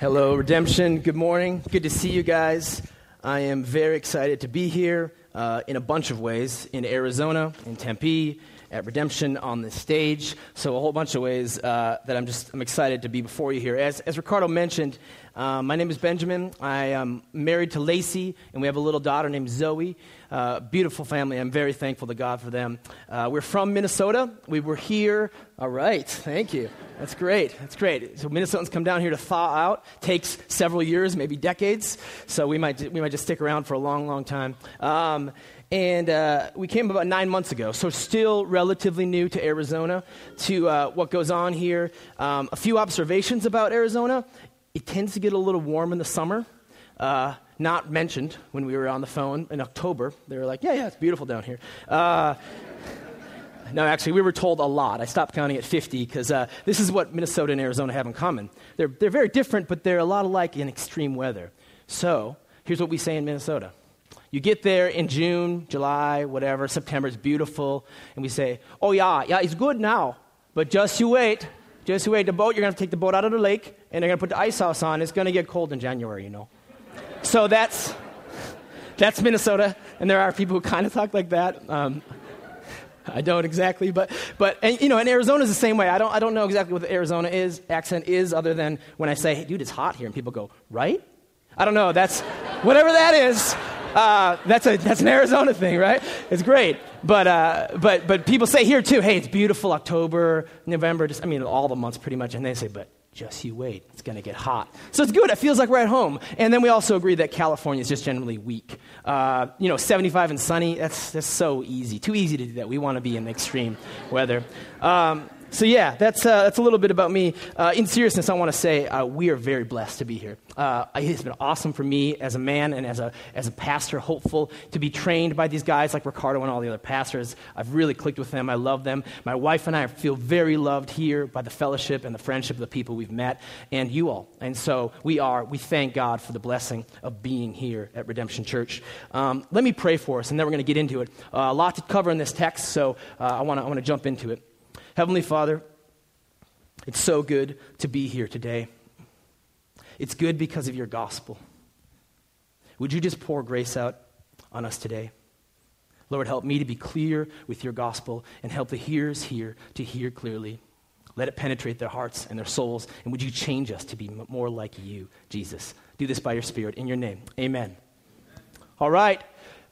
Hello, Redemption. Good morning. Good to see you guys. I am very excited to be here in a bunch of ways, in Arizona, in Tempe, at Redemption, on this stage. So a whole bunch of ways that I'm excited to be before you here. As Ricardo mentioned, my name is Benjamin. I am married to Lacey, and we have a little daughter named Zoe. Beautiful family. I'm very thankful to God for them. We're from Minnesota. We were here. All right. Thank you. That's great. That's great. So Minnesotans come down here to thaw out. Takes several years, maybe decades. So we might just stick around for a long, long time. And we came about 9 months ago, so still relatively new to Arizona, to what goes on here. A few observations about Arizona. It tends to get a little warm in the summer. Not mentioned when we were on the phone in October. They were like, yeah, it's beautiful down here. No, actually, we were told a lot. I stopped counting at 50 because this is what Minnesota and Arizona have in common. They're very different, but they're a lot alike in extreme weather. So here's what we say in Minnesota. You get there in June, July, whatever, September is beautiful, and we say, oh, yeah, it's good now, but just you wait, the boat, you're going to have to take the boat out of the lake, and they're going to put the ice house on. It's going to get cold in January, you know. So that's Minnesota, and there are people who kind of talk like that. I don't exactly, but Arizona's the same way. I don't know exactly what the Arizona accent is, other than when I say, hey, dude, it's hot here, and people go, right? I don't know. That's whatever that is. That's an Arizona thing, right? It's great, but people say here too, hey, it's beautiful October, November, all the months pretty much, and they say, but just you wait, it's going to get hot. So it's good. It feels like we're at home. And then we also agree that California is just generally weak. 75 and sunny. That's so easy, too easy to do that. We want to be in extreme weather. That's a little bit about me. In seriousness, I want to say we are very blessed to be here. It's been awesome for me as a man and as a pastor, hopeful to be trained by these guys like Ricardo and all the other pastors. I've really clicked with them. I love them. My wife and I feel very loved here by the fellowship and the friendship of the people we've met and you all. And so we thank God for the blessing of being here at Redemption Church. Let me pray for us, and then we're going to get into it. A lot to cover in this text, so I want to jump into it. Heavenly Father, it's so good to be here today. It's good because of your gospel. Would you just pour grace out on us today? Lord, help me to be clear with your gospel and help the hearers here to hear clearly. Let it penetrate their hearts and their souls, and would you change us to be more like you, Jesus? Do this by your Spirit, in your name. Amen. All right.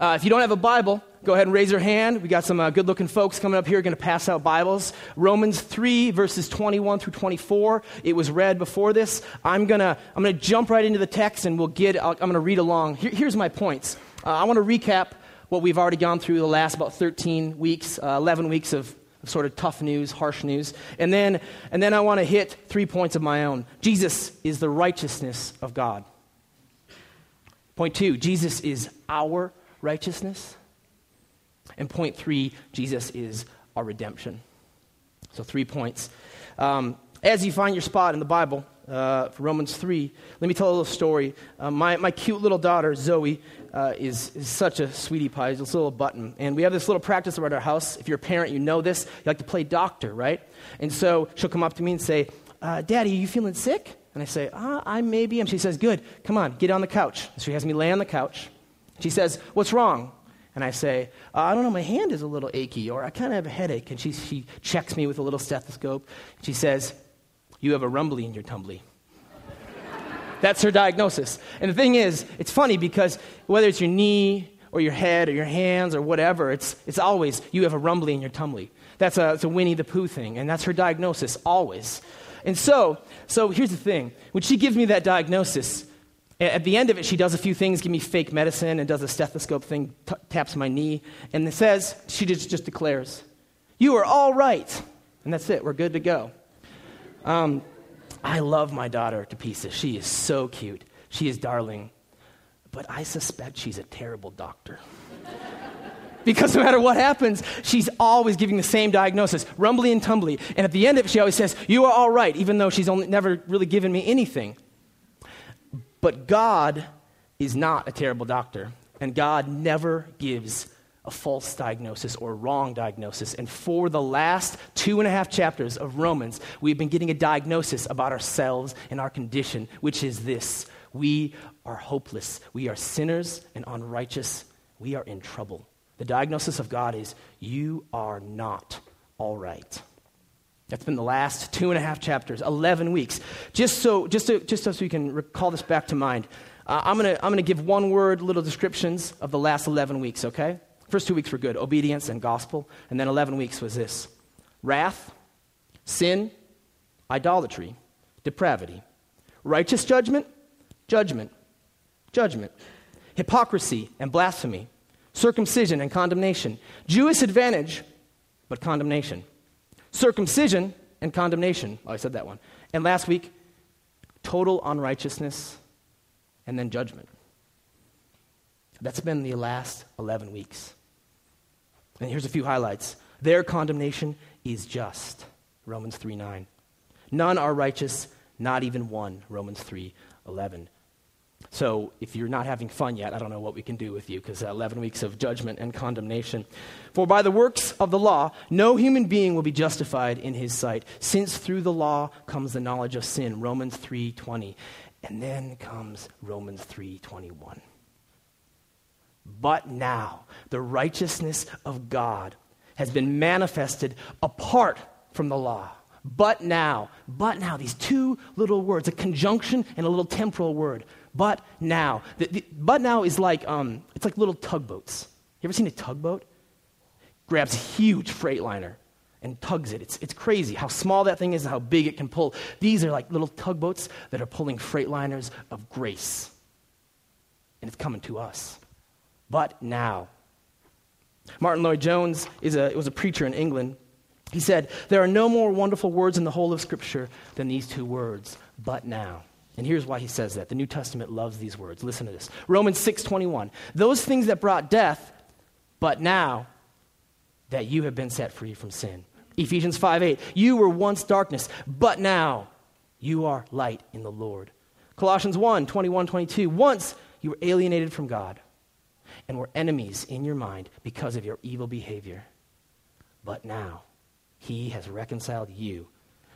If you don't have a Bible, go ahead and raise your hand. We got some good-looking folks coming up here going to pass out Bibles. Romans 3, verses 21 through 24. It was read before this. I'm gonna jump right into the text, and I'm going to read along. Here's my points. I want to recap what we've already gone through the last about 13 weeks, 11 weeks of sort of tough news, harsh news. And then I want to hit 3 points of my own. Jesus is the righteousness of God. Point 2, Jesus is our righteousness. And point 3, Jesus is our redemption. So 3 points. As you find your spot in the Bible, for Romans 3, let me tell a little story. My cute little daughter, Zoe, is such a sweetie pie. She's this little button. And we have this little practice around our house. If you're a parent, you know this. You like to play doctor, right? And so she'll come up to me and say, Daddy, are you feeling sick? And I say, I maybe am. She says, good. Come on, get on the couch. So she has me lay on the couch. She says, what's wrong? And I say, I don't know, my hand is a little achy, or I kind of have a headache. And she checks me with a little stethoscope. She says, you have a rumbly in your tumbly. That's her diagnosis. And the thing is, it's funny because whether it's your knee or your head or your hands or whatever, it's always, you have a rumbly in your tumbly. That's a Winnie the Pooh thing, and that's her diagnosis, always. And so here's the thing. When she gives me that diagnosis, at the end of it, she does a few things, give me fake medicine, and does a stethoscope thing, taps my knee, and it says, she just declares, you are all right. And that's it. We're good to go. I love my daughter to pieces. She is so cute. She is darling. But I suspect she's a terrible doctor. Because no matter what happens, she's always giving the same diagnosis, rumbly and tumbly. And at the end of it, she always says, you are all right, even though she's never really given me anything. But God is not a terrible doctor, and God never gives a false diagnosis or wrong diagnosis. And for the last 2.5 chapters of Romans, we've been getting a diagnosis about ourselves and our condition, which is this: we are hopeless. We are sinners and unrighteous. We are in trouble. The diagnosis of God is, you are not all right. That's been the last 2.5 chapters, 11 weeks. Just so we can recall this back to mind, I'm gonna give one-word little descriptions of the last 11 weeks, okay? First 2 weeks were good, obedience and gospel, and then 11 weeks was this: wrath, sin, idolatry, depravity, righteous judgment, judgment, hypocrisy and blasphemy, circumcision and condemnation, Jewish advantage, but condemnation, circumcision and condemnation. Oh, I said that one. And last week, total unrighteousness and then judgment. That's been the last 11 weeks. And here's a few highlights. Their condemnation is just, Romans 3:9. None are righteous, not even one, Romans 3:11. So if you're not having fun yet, I don't know what we can do with you, because 11 weeks of judgment and condemnation. For by the works of the law, no human being will be justified in his sight, since through the law comes the knowledge of sin, Romans 3:20. And then comes Romans 3:21. But now the righteousness of God has been manifested apart from the law. But now, these two little words, a conjunction and a little temporal word. But now. The but now is like, it's like little tugboats. You ever seen a tugboat? Grabs a huge freight liner and tugs it. It's crazy how small that thing is and how big it can pull. These are like little tugboats that are pulling freight liners of grace. And it's coming to us. But now. Martin Lloyd-Jones was a preacher in England. He said, there are no more wonderful words in the whole of Scripture than these two words, but now. And here's why he says that. The New Testament loves these words. Listen to this. Romans 6:21. Those things that brought death, but now that you have been set free from sin. Ephesians 5:8. You were once darkness, but now you are light in the Lord. Colossians 1:21-22. Once you were alienated from God and were enemies in your mind because of your evil behavior, but now He has reconciled you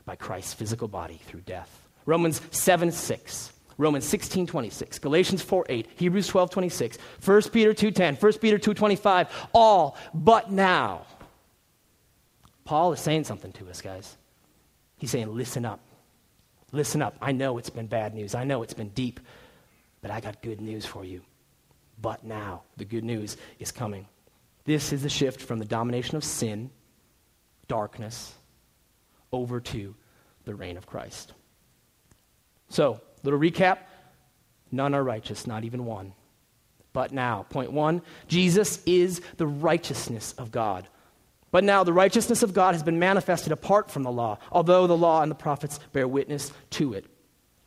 by Christ's physical body through death. Romans 7:6, Romans 16:26, Galatians 4:8, Hebrews 12:26, 1 Peter 2:10, 1 Peter 2:25, all but now. Paul is saying something to us, guys. He's saying, listen up. Listen up. I know it's been bad news. I know it's been deep, but I got good news for you. But now, the good news is coming. This is the shift from the domination of sin, darkness, over to the reign of Christ. So, little recap. None are righteous, not even one. But now, point one, Jesus is the righteousness of God. But now the righteousness of God has been manifested apart from the law, although the law and the prophets bear witness to it.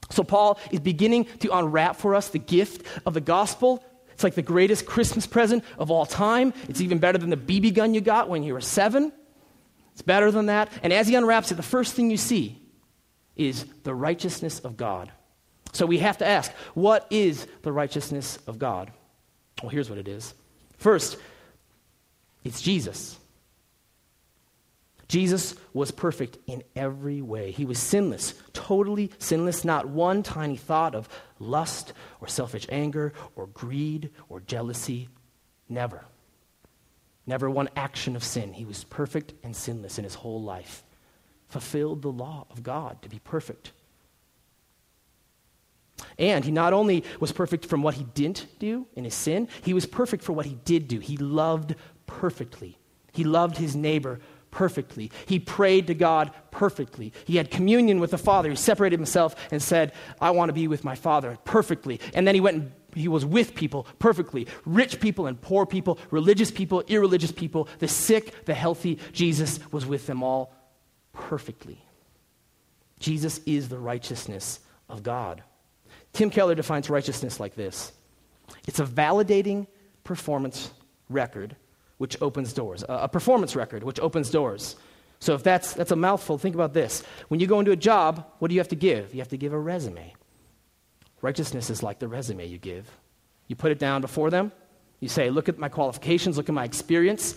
So Paul is beginning to unwrap for us the gift of the gospel. It's like the greatest Christmas present of all time. It's even better than the BB gun you got when you were 7. It's better than that. And as he unwraps it, the first thing you see is the righteousness of God. So we have to ask, what is the righteousness of God? Well, here's what it is. First, it's Jesus. Jesus was perfect in every way. He was sinless, totally sinless, not one tiny thought of lust or selfish anger or greed or jealousy. Never. Never one action of sin. He was perfect and sinless in his whole life. Fulfilled the law of God to be perfect. And he not only was perfect from what he didn't do in his sin, he was perfect for what he did do. He loved perfectly. He loved his neighbor perfectly. He prayed to God perfectly. He had communion with the Father. He separated himself and said, I want to be with my Father perfectly. And then he went and He was with people perfectly, rich people and poor people, religious people, irreligious people, the sick, the healthy. Jesus was with them all perfectly. Jesus is the righteousness of God. Tim Keller defines righteousness like this. It's a validating performance record which opens doors. A performance record which opens doors. So if that's a mouthful, think about this. When you go into a job, what do you have to give? You have to give a resume. Righteousness is like the resume you give. You put it down before them, You say, look at my qualifications, look at my experience.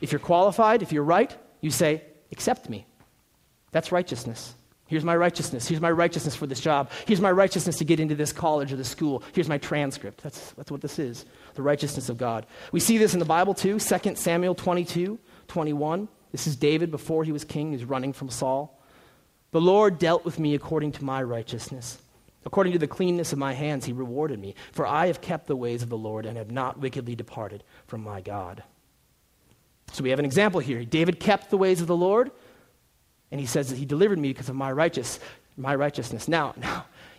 If you're qualified, if you're right, you say, accept me. That's righteousness. Here's my righteousness. Here's my righteousness for this job. Here's my righteousness to get into this college or this school. Here's my transcript. That's what this is, the righteousness of God. We see this in the Bible too, 2 Samuel 22, 21. This is David before he was king. He's running from Saul. The Lord dealt with me according to my righteousness. According to the cleanness of my hands, he rewarded me. For I have kept the ways of the Lord and have not wickedly departed from my God. So we have an example here. David kept the ways of the Lord. And he says that he delivered me because of my righteousness. Now,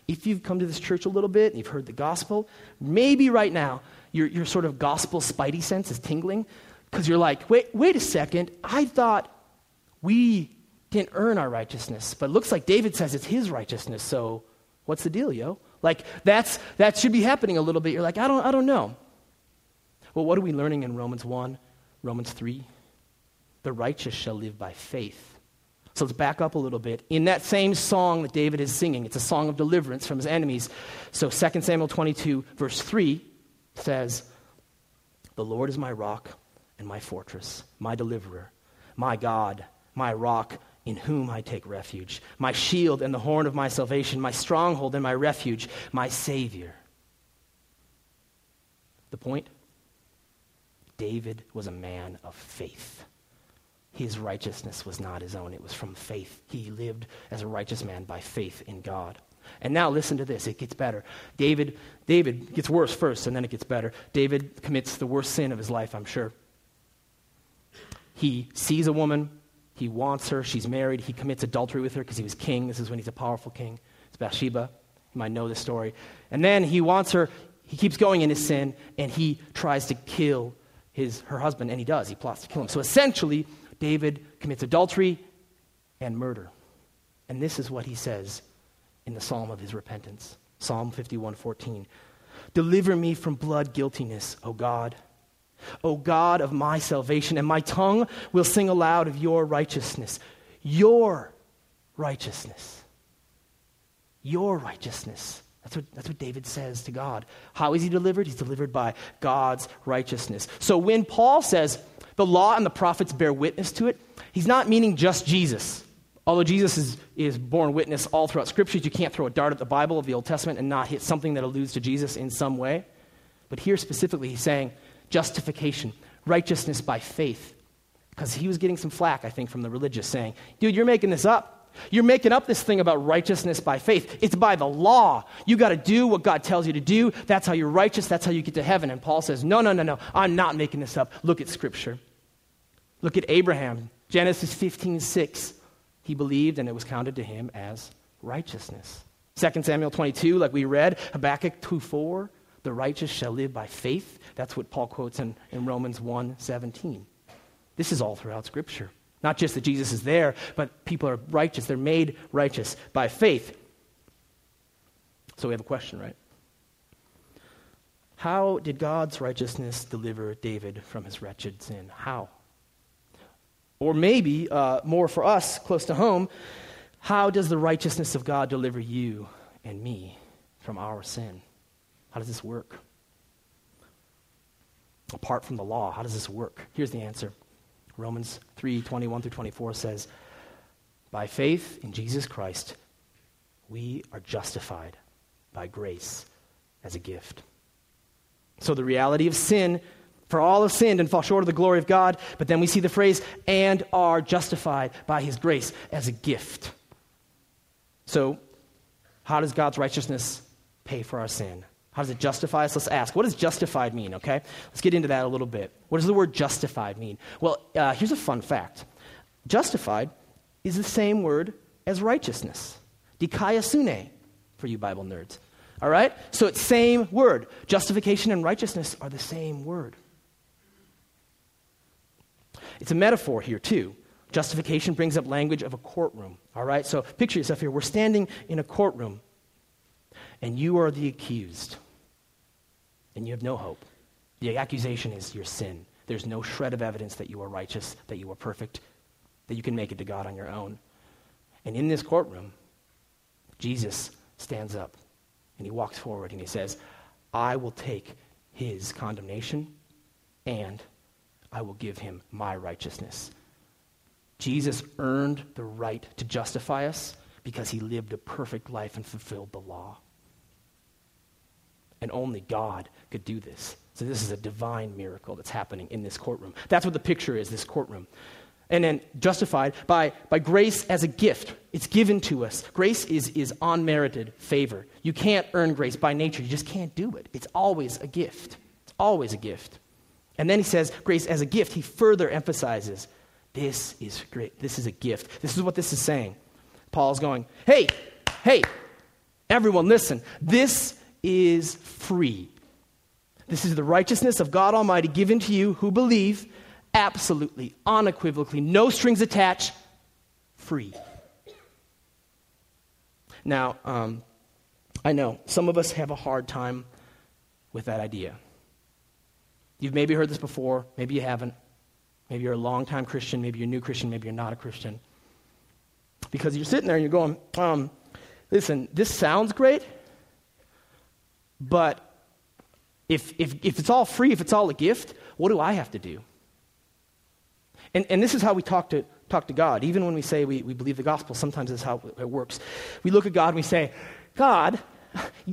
if you've come to this church a little bit and you've heard the gospel, maybe right now your sort of gospel spidey sense is tingling because you're like, wait a second, I thought we didn't earn our righteousness, but it looks like David says it's his righteousness. So what's the deal, yo? Like that should be happening a little bit. You're like, I don't know. Well, what are we learning in Romans 1, Romans 3? The righteous shall live by faith. So let's back up a little bit. In that same song that David is singing, it's a song of deliverance from his enemies. So 2 Samuel 22, verse 3 says, the Lord is my rock and my fortress, my deliverer, my God, my rock in whom I take refuge, my shield and the horn of my salvation, my stronghold and my refuge, my Savior. The point? David was a man of faith. His righteousness was not his own. It was from faith. He lived as a righteous man by faith in God. And now listen to this. It gets better. David gets worse first, and then it gets better. David commits the worst sin of his life, I'm sure. He sees a woman. He wants her. She's married. He commits adultery with her because he was king. This is when he's a powerful king. It's Bathsheba. You might know this story. And then he wants her. He keeps going in his sin, and he tries to kill her husband, and he does. He plots to kill him. So essentially, David commits adultery and murder. And this is what he says in the psalm of his repentance. Psalm 51:14. Deliver me from blood guiltiness, O God. O God of my salvation, and my tongue will sing aloud of your righteousness. Your righteousness. Your righteousness. That's what David says to God. How is he delivered? He's delivered by God's righteousness. So when Paul says, the law and the prophets bear witness to it, he's not meaning just Jesus. Although Jesus is borne witness all throughout Scriptures, you can't throw a dart at the Bible of the Old Testament and not hit something that alludes to Jesus in some way. But here specifically, he's saying justification, righteousness by faith. Because he was getting some flack, I think, from the religious saying, dude, you're making this up. You're making up this thing about righteousness by faith. It's by the law. You got to do what God tells you to do. That's how you're righteous. That's how you get to heaven. And Paul says, no. I'm not making this up. Look at Scripture. Look at Abraham. Genesis 15:6. He believed and it was counted to him as righteousness. 2 Samuel 22, like we read, Habakkuk 2:4. The righteous shall live by faith. That's what Paul quotes in Romans 1:17. This is all throughout Scripture. Not just that Jesus is there, but people are righteous. They're made righteous by faith. So we have a question, right? How did God's righteousness deliver David from his wretched sin? How? Or maybe, more for us, close to home, how does the righteousness of God deliver you and me from our sin? How does this work? Apart from the law, how does this work? Here's the answer. Romans 3:21 through 24 says, by faith in Jesus Christ, we are justified by grace as a gift. So the reality of sin, for all have sinned and fall short of the glory of God, but then we see the phrase, and are justified by his grace as a gift. So how does God's righteousness pay for our sin? How does it justify us? Let's ask, what does justified mean, okay? Let's get into that a little bit. What does the word justified mean? Well, here's a fun fact. Justified is the same word as righteousness. Dikaiosune, for you Bible nerds. All right? So it's same word. Justification and righteousness are the same word. It's a metaphor here, too. Justification brings up language of a courtroom, all right? So picture yourself here. We're standing in a courtroom, and you are the accused. And you have no hope. The accusation is your sin. There's no shred of evidence that you are righteous, that you are perfect, that you can make it to God on your own. And in this courtroom, Jesus stands up and he walks forward and he says, I will take his condemnation, and I will give him my righteousness. Jesus earned the right to justify us because he lived a perfect life and fulfilled the law. And only God could do this. So this is a divine miracle that's happening in this courtroom. That's what the picture is, this courtroom. And then justified by grace as a gift. It's given to us. Grace is unmerited favor. You can't earn grace by nature. You just can't do it. It's always a gift. It's always a gift. And then he says grace as a gift. He further emphasizes this is great. This is a gift. This is what this is saying. Paul's going, hey, everyone listen. This is free. This is the righteousness of God Almighty given to you who believe. Absolutely, unequivocally, no strings attached, free. Now, I know some of us have a hard time with that idea. You've maybe heard this before, maybe you haven't. Maybe you're a longtime Christian, maybe you're a new Christian, maybe you're not a Christian. Because you're sitting there and you're going, listen, this sounds great, but if it's all free, if it's all a gift, what do I have to do? And this is how we talk to God. Even when we say we believe the gospel, sometimes this is how it works. We look at God and we say, God,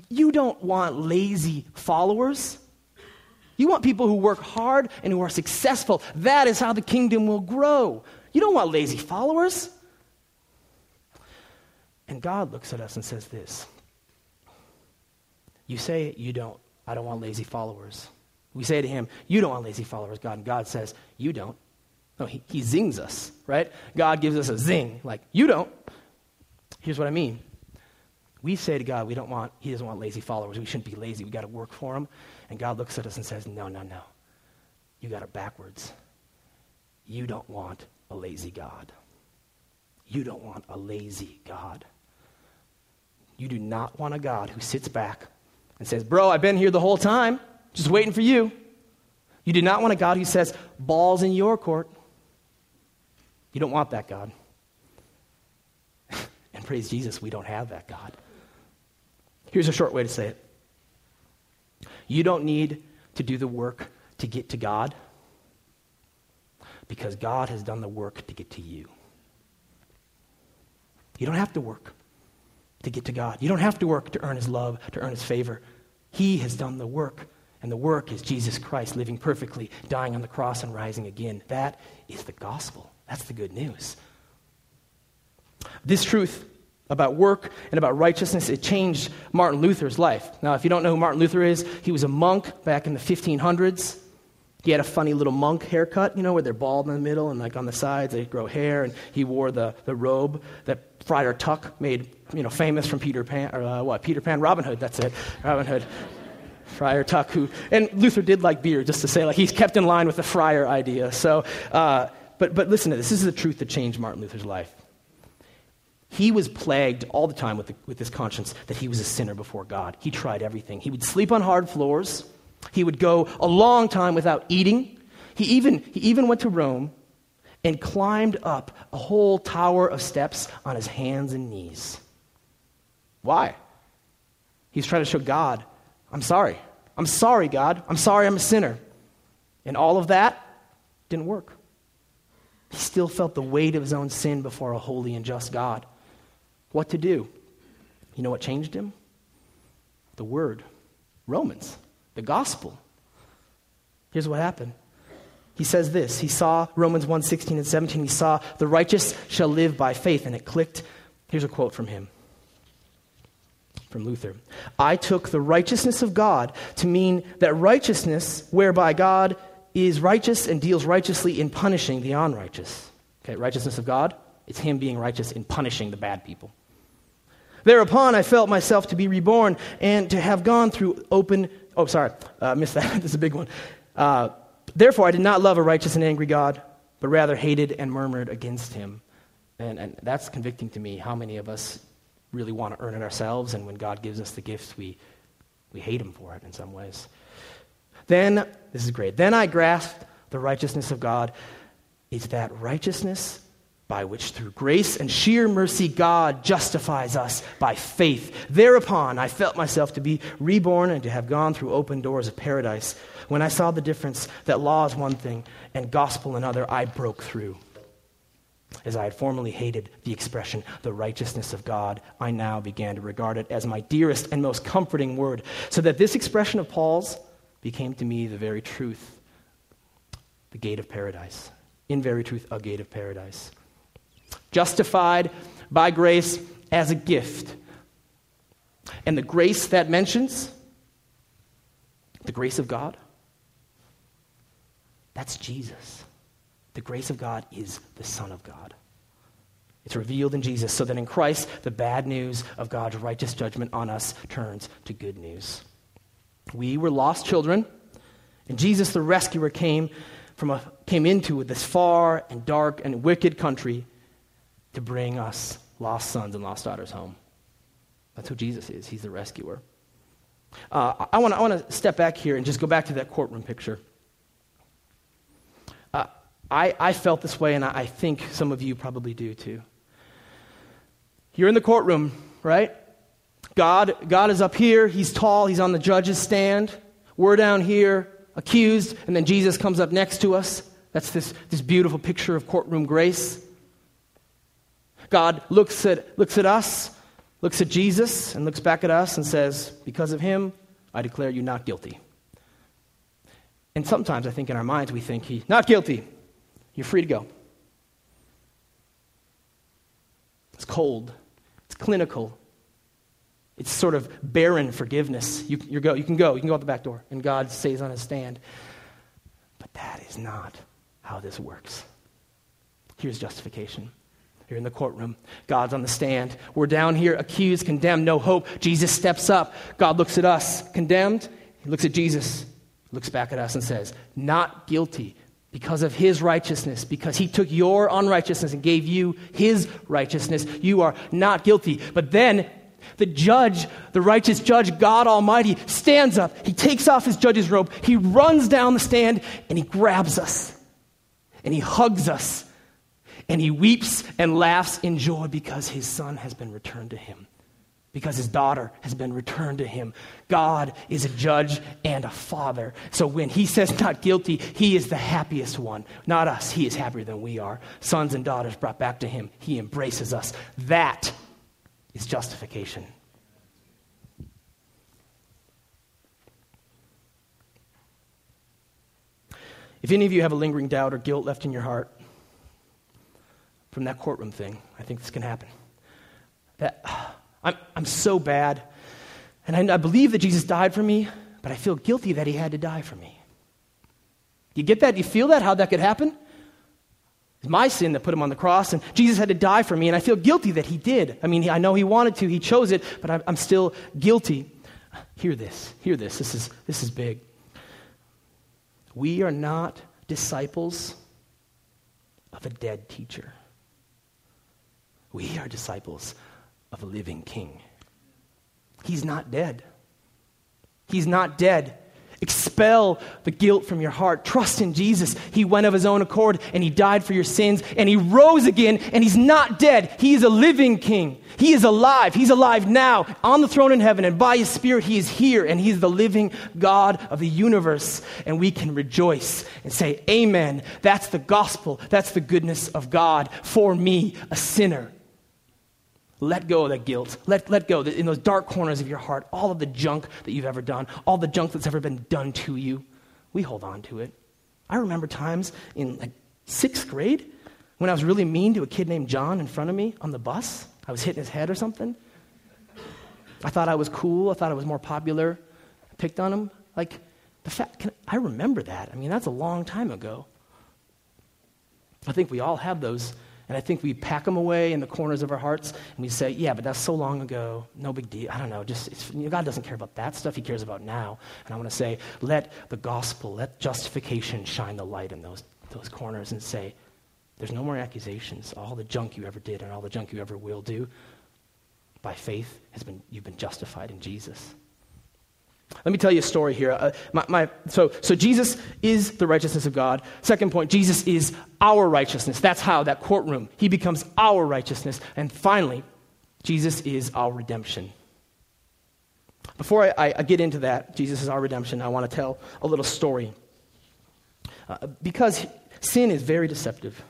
you don't want lazy followers. You want people who work hard and who are successful. That is how the kingdom will grow. You don't want lazy followers. And God looks at us and says this. You say I don't want lazy followers. We say to him, you don't want lazy followers, God. And God says, you don't. No, he zings us, right? God gives us a zing, like, you don't. Here's what I mean. We say to God, he doesn't want lazy followers. We shouldn't be lazy. We got to work for him. And God looks at us and says, no. You got it backwards. You don't want a lazy God. You don't want a lazy God. You do not want a God who sits back and says, bro, I've been here the whole time, just waiting for you. You do not want a God who says, ball's in your court. You don't want that God. And praise Jesus, we don't have that God. Here's a short way to say it. You don't need to do the work to get to God because God has done the work to get to you. You don't have to work to get to God. You don't have to work to earn his love, to earn his favor. He has done the work. And the work is Jesus Christ living perfectly, dying on the cross and rising again. That is the gospel. That's the good news. This truth about work and about righteousness, it changed Martin Luther's life. Now, if you don't know who Martin Luther is, he was a monk back in the 1500s. He had a funny little monk haircut, where they're bald in the middle and like on the sides they grow hair. And he wore the robe that Friar Tuck made, famous from Peter Pan, or Peter Pan, Robin Hood, that's it, Robin Hood. Friar Tuck, and Luther did like beer, just to say, he's kept in line with the friar idea. So, but listen to this. This is the truth that changed Martin Luther's life. He was plagued all the time with his conscience that he was a sinner before God. He tried everything. He would sleep on hard floors. He would go a long time without eating. He even went to Rome and climbed up a whole tower of steps on his hands and knees. Why? He's trying to show God, I'm sorry. I'm sorry, God. I'm sorry I'm a sinner. And all of that didn't work. He still felt the weight of his own sin before a holy and just God. What to do? You know what changed him? The word. Romans. The gospel. Here's what happened. He says this. He saw Romans 1:16 and 17. He saw the righteous shall live by faith. And it clicked. Here's a quote from him. From Luther. I took the righteousness of God to mean that righteousness whereby God is righteous and deals righteously in punishing the unrighteous. Okay, righteousness of God, it's him being righteous in punishing the bad people. Thereupon I felt myself to be reborn and to have gone through missed that, this is a big one. Therefore I did not love a righteous and angry God, but rather hated and murmured against him. And that's convicting to me. How many of us really want to earn it ourselves, and when God gives us the gifts, we hate him for it in some ways. Then, this is great, then I grasped the righteousness of God. It's that righteousness by which through grace and sheer mercy God justifies us by faith. Thereupon I felt myself to be reborn and to have gone through open doors of paradise. When I saw the difference that law is one thing and gospel another, I broke through. As I had formerly hated the expression, the righteousness of God, I now began to regard it as my dearest and most comforting word, so that this expression of Paul's became to me the very truth, the gate of paradise. In very truth, a gate of paradise. Justified by grace as a gift. And the grace that mentions, the grace of God, that's Jesus. The grace of God is the Son of God. It's revealed in Jesus, so that in Christ, the bad news of God's righteous judgment on us turns to good news. We were lost children, and Jesus the rescuer came into this far and dark and wicked country to bring us lost sons and lost daughters home. That's who Jesus is. He's the rescuer. I want to step back here and just go back to that courtroom picture. I felt this way, and I think some of you probably do too. You're in the courtroom, right? God is up here. He's tall. He's on the judge's stand. We're down here, accused, and then Jesus comes up next to us. That's this beautiful picture of courtroom grace. God looks at us, looks at Jesus, and looks back at us and says, because of him, I declare you not guilty. And sometimes I think in our minds we think, he's not guilty. You're free to go. It's cold. It's clinical. It's sort of barren forgiveness. You can go out the back door, and God stays on his stand. But that is not how this works. Here's justification. You're in the courtroom. God's on the stand. We're down here, accused, condemned, no hope. Jesus steps up. God looks at us, condemned. He looks at Jesus, looks back at us and says, not guilty. Because of his righteousness, because he took your unrighteousness and gave you his righteousness, you are not guilty. But then the judge, the righteous judge, God Almighty, stands up. He takes off his judge's robe. He runs down the stand, and he grabs us, and he hugs us, and he weeps and laughs in joy because his son has been returned to him, because his daughter has been returned to him. God is a judge and a father. So when he says not guilty, he is the happiest one. Not us. He is happier than we are. Sons and daughters brought back to him. He embraces us. That is justification. If any of you have a lingering doubt or guilt left in your heart from that courtroom thing, I think this can happen. That... I'm so bad, and I believe that Jesus died for me, but I feel guilty that he had to die for me. You get that? You feel that? How that could happen? It's my sin that put him on the cross, and Jesus had to die for me, and I feel guilty that he did. I mean, I know he wanted to. He chose it, but I'm still guilty. Hear this. Hear this. This is big. We are not disciples of a dead teacher. We are disciples of a living king. He's not dead. He's not dead. Expel the guilt from your heart. Trust in Jesus. He went of his own accord, and he died for your sins, and he rose again, and he's not dead. He is a living king. He is alive. He's alive now on the throne in heaven, and by his Spirit he is here, and he's the living God of the universe, and we can rejoice and say, amen. That's the gospel. That's the goodness of God for me, a sinner. Let go of the guilt. Let go in those dark corners of your heart, all of the junk that you've ever done, all the junk that's ever been done to you. We hold on to it. I remember times in like 6th grade when I was really mean to a kid named John in front of me on the bus. I was hitting his head or something. I thought I was cool. I thought I was more popular. I picked on him. I remember that. I mean, that's a long time ago. I think we all have those. And I think we pack them away in the corners of our hearts, and we say, yeah, but that's so long ago, no big deal. I don't know, God doesn't care about that stuff. He cares about now. And I want to say, let the gospel, let justification shine the light in those corners and say, there's no more accusations. All the junk you ever did and all the junk you ever will do, by faith, you've been justified in Jesus. Let me tell you a story here. So Jesus is the righteousness of God. Second point, Jesus is our righteousness. That's how, that courtroom. He becomes our righteousness. And finally, Jesus is our redemption. Before I get into that, Jesus is our redemption, I want to tell a little story. Because sin is very deceptive.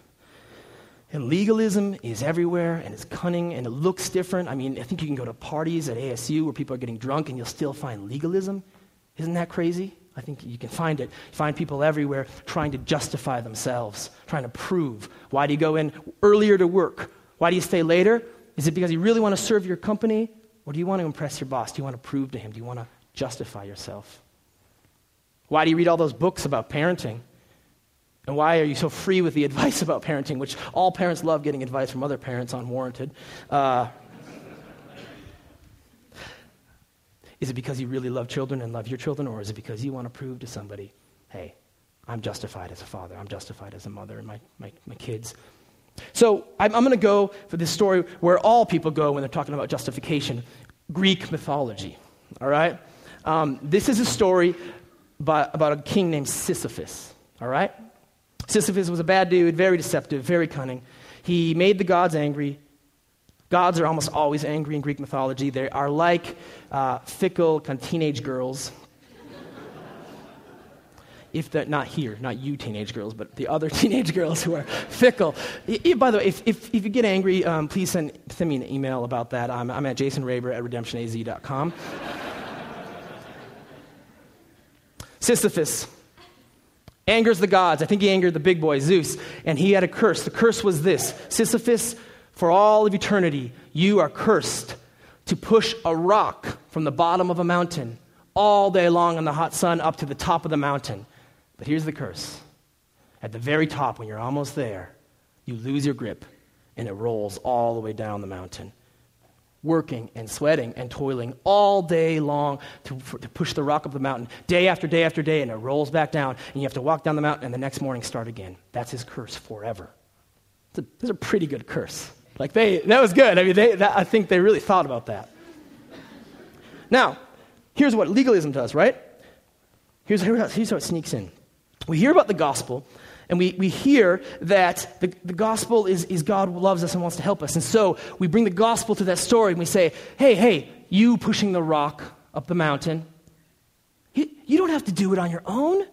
And legalism is everywhere, and it's cunning, and it looks different. I mean, I think you can go to parties at ASU where people are getting drunk, and you'll still find legalism. Isn't that crazy? I think you can find it. You find people everywhere trying to justify themselves, trying to prove. Why do you go in earlier to work? Why do you stay later? Is it because you really want to serve your company, or do you want to impress your boss? Do you want to prove to him? Do you want to justify yourself? Why do you read all those books about parenting? And why are you so free with the advice about parenting, which all parents love getting advice from other parents unwarranted? Is it because you really love children and love your children, or is it because you want to prove to somebody, hey, I'm justified as a father, I'm justified as a mother, and my kids. So I'm going to go for this story where all people go when they're talking about justification, Greek mythology, all right? This is a story about a king named Sisyphus, all right? Sisyphus was a bad dude, very deceptive, very cunning. He made the gods angry. Gods are almost always angry in Greek mythology. They are like fickle kind of teenage girls. If they're not here, not you teenage girls, but the other teenage girls who are fickle. By the way, if you get angry, please send me an email about that. I'm at jasonraber@redemptionaz.com. Sisyphus angers the gods. I think he angered the big boy, Zeus, and he had a curse. The curse was this: Sisyphus, for all of eternity, you are cursed to push a rock from the bottom of a mountain all day long in the hot sun up to the top of the mountain. But here's the curse. At the very top, when you're almost there, you lose your grip, and it rolls all the way down the mountain. Working and sweating and toiling all day long to push the rock up the mountain, day after day after day, and it rolls back down, and you have to walk down the mountain, and the next morning start again. That's his curse forever. That's a pretty good curse. Like that was good. I mean, I think they really thought about that. Now, here's what legalism does, right? Here's how it sneaks in. We hear about the gospel, and we hear that the gospel is God loves us and wants to help us. And so we bring the gospel to that story, and we say, hey, you pushing the rock up the mountain, you don't have to do it on your own.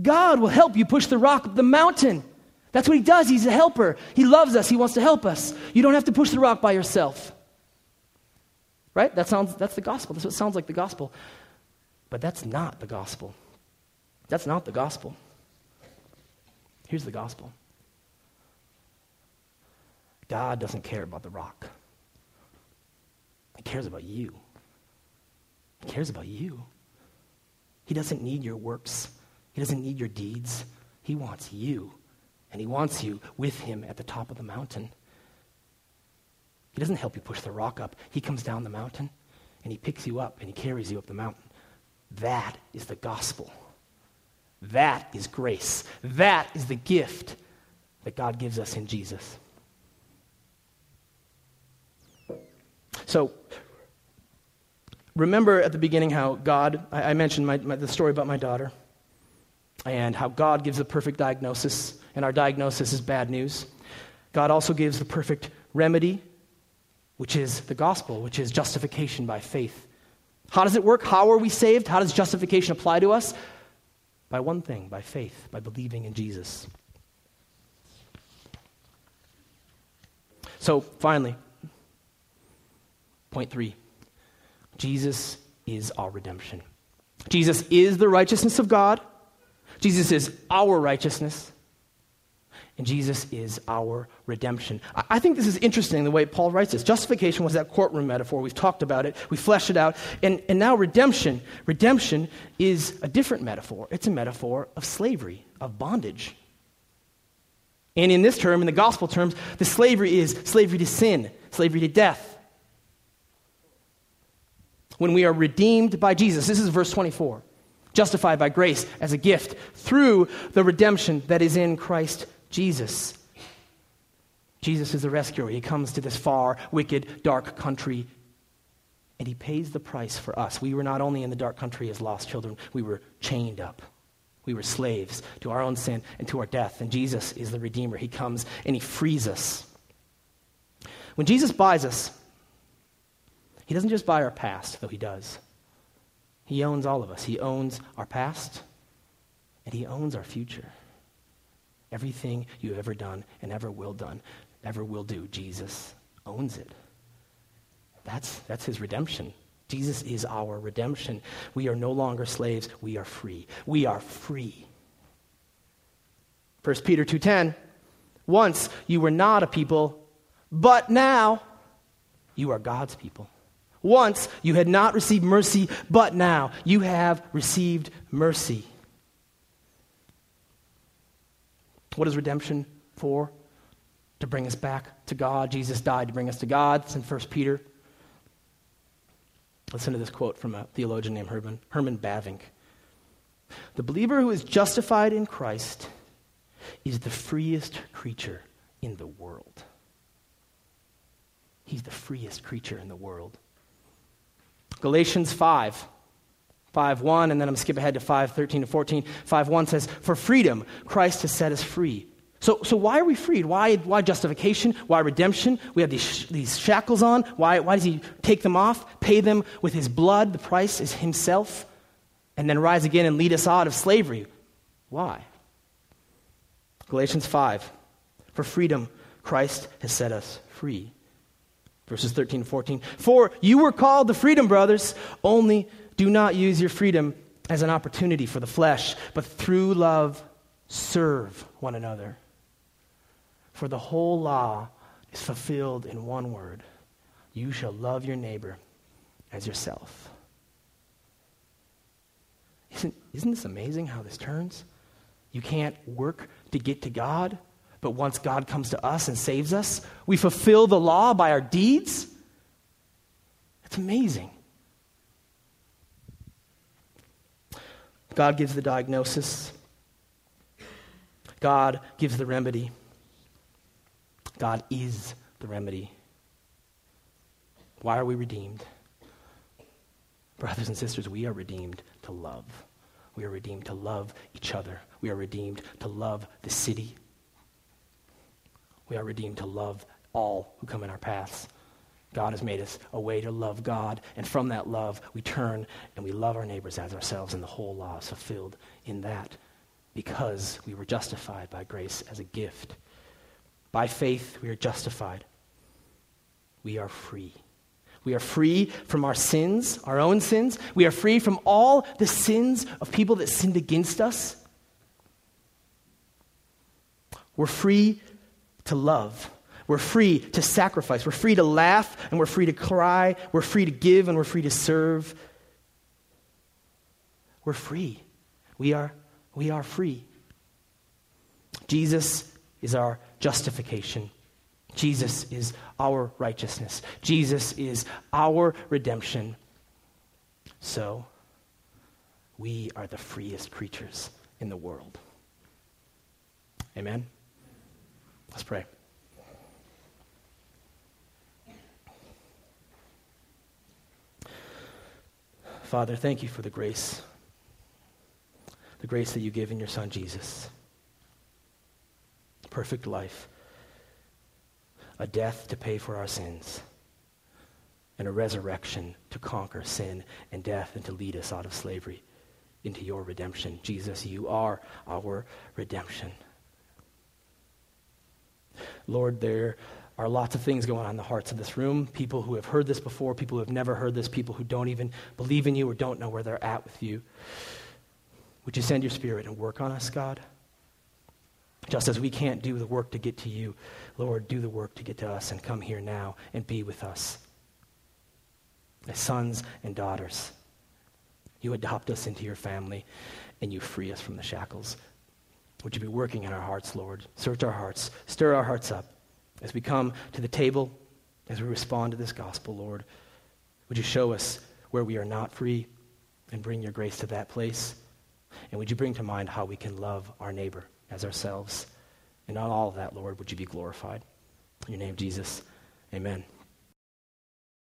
God will help you push the rock up the mountain. That's what he does. He's a helper. He loves us. He wants to help us. You don't have to push the rock by yourself. Right? That's the gospel. That's what sounds like the gospel. But that's not the gospel. That's not the gospel. Here's the gospel. God doesn't care about the rock. He cares about you. He cares about you. He doesn't need your works. He doesn't need your deeds. He wants you. And he wants you with him at the top of the mountain. He doesn't help you push the rock up. He comes down the mountain, and he picks you up, and he carries you up the mountain. That is the gospel. That is grace. That is the gift that God gives us in Jesus. So, remember at the beginning how God, I mentioned the story about my daughter, and how God gives the perfect diagnosis, and our diagnosis is bad news. God also gives the perfect remedy, which is the gospel, which is justification by faith. How does it work? How are we saved? How does justification apply to us? By one thing, by faith, by believing in Jesus. So finally, point 3, Jesus is our redemption. Jesus is the righteousness of God. Jesus is our righteousness. And Jesus is our redemption. I think this is interesting, the way Paul writes this. Justification was that courtroom metaphor. We've talked about it. We fleshed it out. And now redemption. Redemption is a different metaphor. It's a metaphor of slavery, of bondage. And in this term, in the gospel terms, the slavery is slavery to sin, slavery to death. When we are redeemed by Jesus, this is verse 24, justified by grace as a gift through the redemption that is in Christ Jesus. Jesus is the rescuer. He comes to this far, wicked, dark country And he pays the price for us. We were not only in the dark country as lost children, we were chained up. We were slaves to our own sin and to our death. And Jesus is the Redeemer. He comes and he frees us. When Jesus buys us, he doesn't just buy our past, though he does. He owns all of us. He owns our past, and he owns our future. Everything you have ever done and ever will do, Jesus owns it. That's his redemption. Jesus is our redemption. We are no longer slaves. We are free. We are free. 1 Peter 2:10, once you were not a people, but now you are God's people. Once you had not received mercy, but now you have received mercy. What is redemption for? To bring us back to God. Jesus died to bring us to God. It's in 1 Peter. Listen to this quote from a theologian named Herman Bavinck. The believer who is justified in Christ is the freest creature in the world. He's the freest creature in the world. Galatians 5:1, and then I'm skip ahead to 5:13 to 14. 5:1 says, for freedom, Christ has set us free. So why are we freed? Why justification? Why redemption? We have these shackles on. Why does he take them off, pay them with his blood? The price is himself, and then rise again and lead us out of slavery. Why? Galatians 5, for freedom, Christ has set us free. Verses 13 and 14, for you were called to freedom, brothers, only do not use your freedom as an opportunity for the flesh, but through love serve one another. For the whole law is fulfilled in one word. You shall love your neighbor as yourself. Isn't this amazing how this turns? You can't work to get to God, but once God comes to us and saves us, we fulfill the law by our deeds. It's amazing. God gives the diagnosis. God gives the remedy. God is the remedy. Why are we redeemed? Brothers and sisters, we are redeemed to love. We are redeemed to love each other. We are redeemed to love the city. We are redeemed to love all who come in our paths. God has made us a way to love God, and from that love we turn and we love our neighbors as ourselves, and the whole law is fulfilled in that because we were justified by grace as a gift. By faith, we are justified. We are free. We are free from our sins, our own sins. We are free from all the sins of people that sinned against us. We're free to love. We're free to sacrifice. We're free to laugh, and we're free to cry. We're free to give, and we're free to serve. We're free. We are free. Jesus is our justification. Jesus is our righteousness. Jesus is our redemption. So, we are the freest creatures in the world. Amen? Let's pray. Father, thank you for the grace that you give in your Son, Jesus. Perfect life, a death to pay for our sins, and a resurrection to conquer sin and death and to lead us out of slavery into your redemption. Jesus, you are our redemption. Lord, there are lots of things going on in the hearts of this room, people who have heard this before, people who have never heard this, people who don't even believe in you or don't know where they're at with you. Would you send your Spirit and work on us, God? Just as we can't do the work to get to you, Lord, do the work to get to us and come here now and be with us. As sons and daughters, you adopt us into your family and you free us from the shackles. Would you be working in our hearts, Lord? Search our hearts, stir our hearts up. As we come to the table, as we respond to this gospel, Lord, would you show us where we are not free and bring your grace to that place? And would you bring to mind how we can love our neighbor as ourselves? And on all of that, Lord, would you be glorified. In your name, Jesus, amen.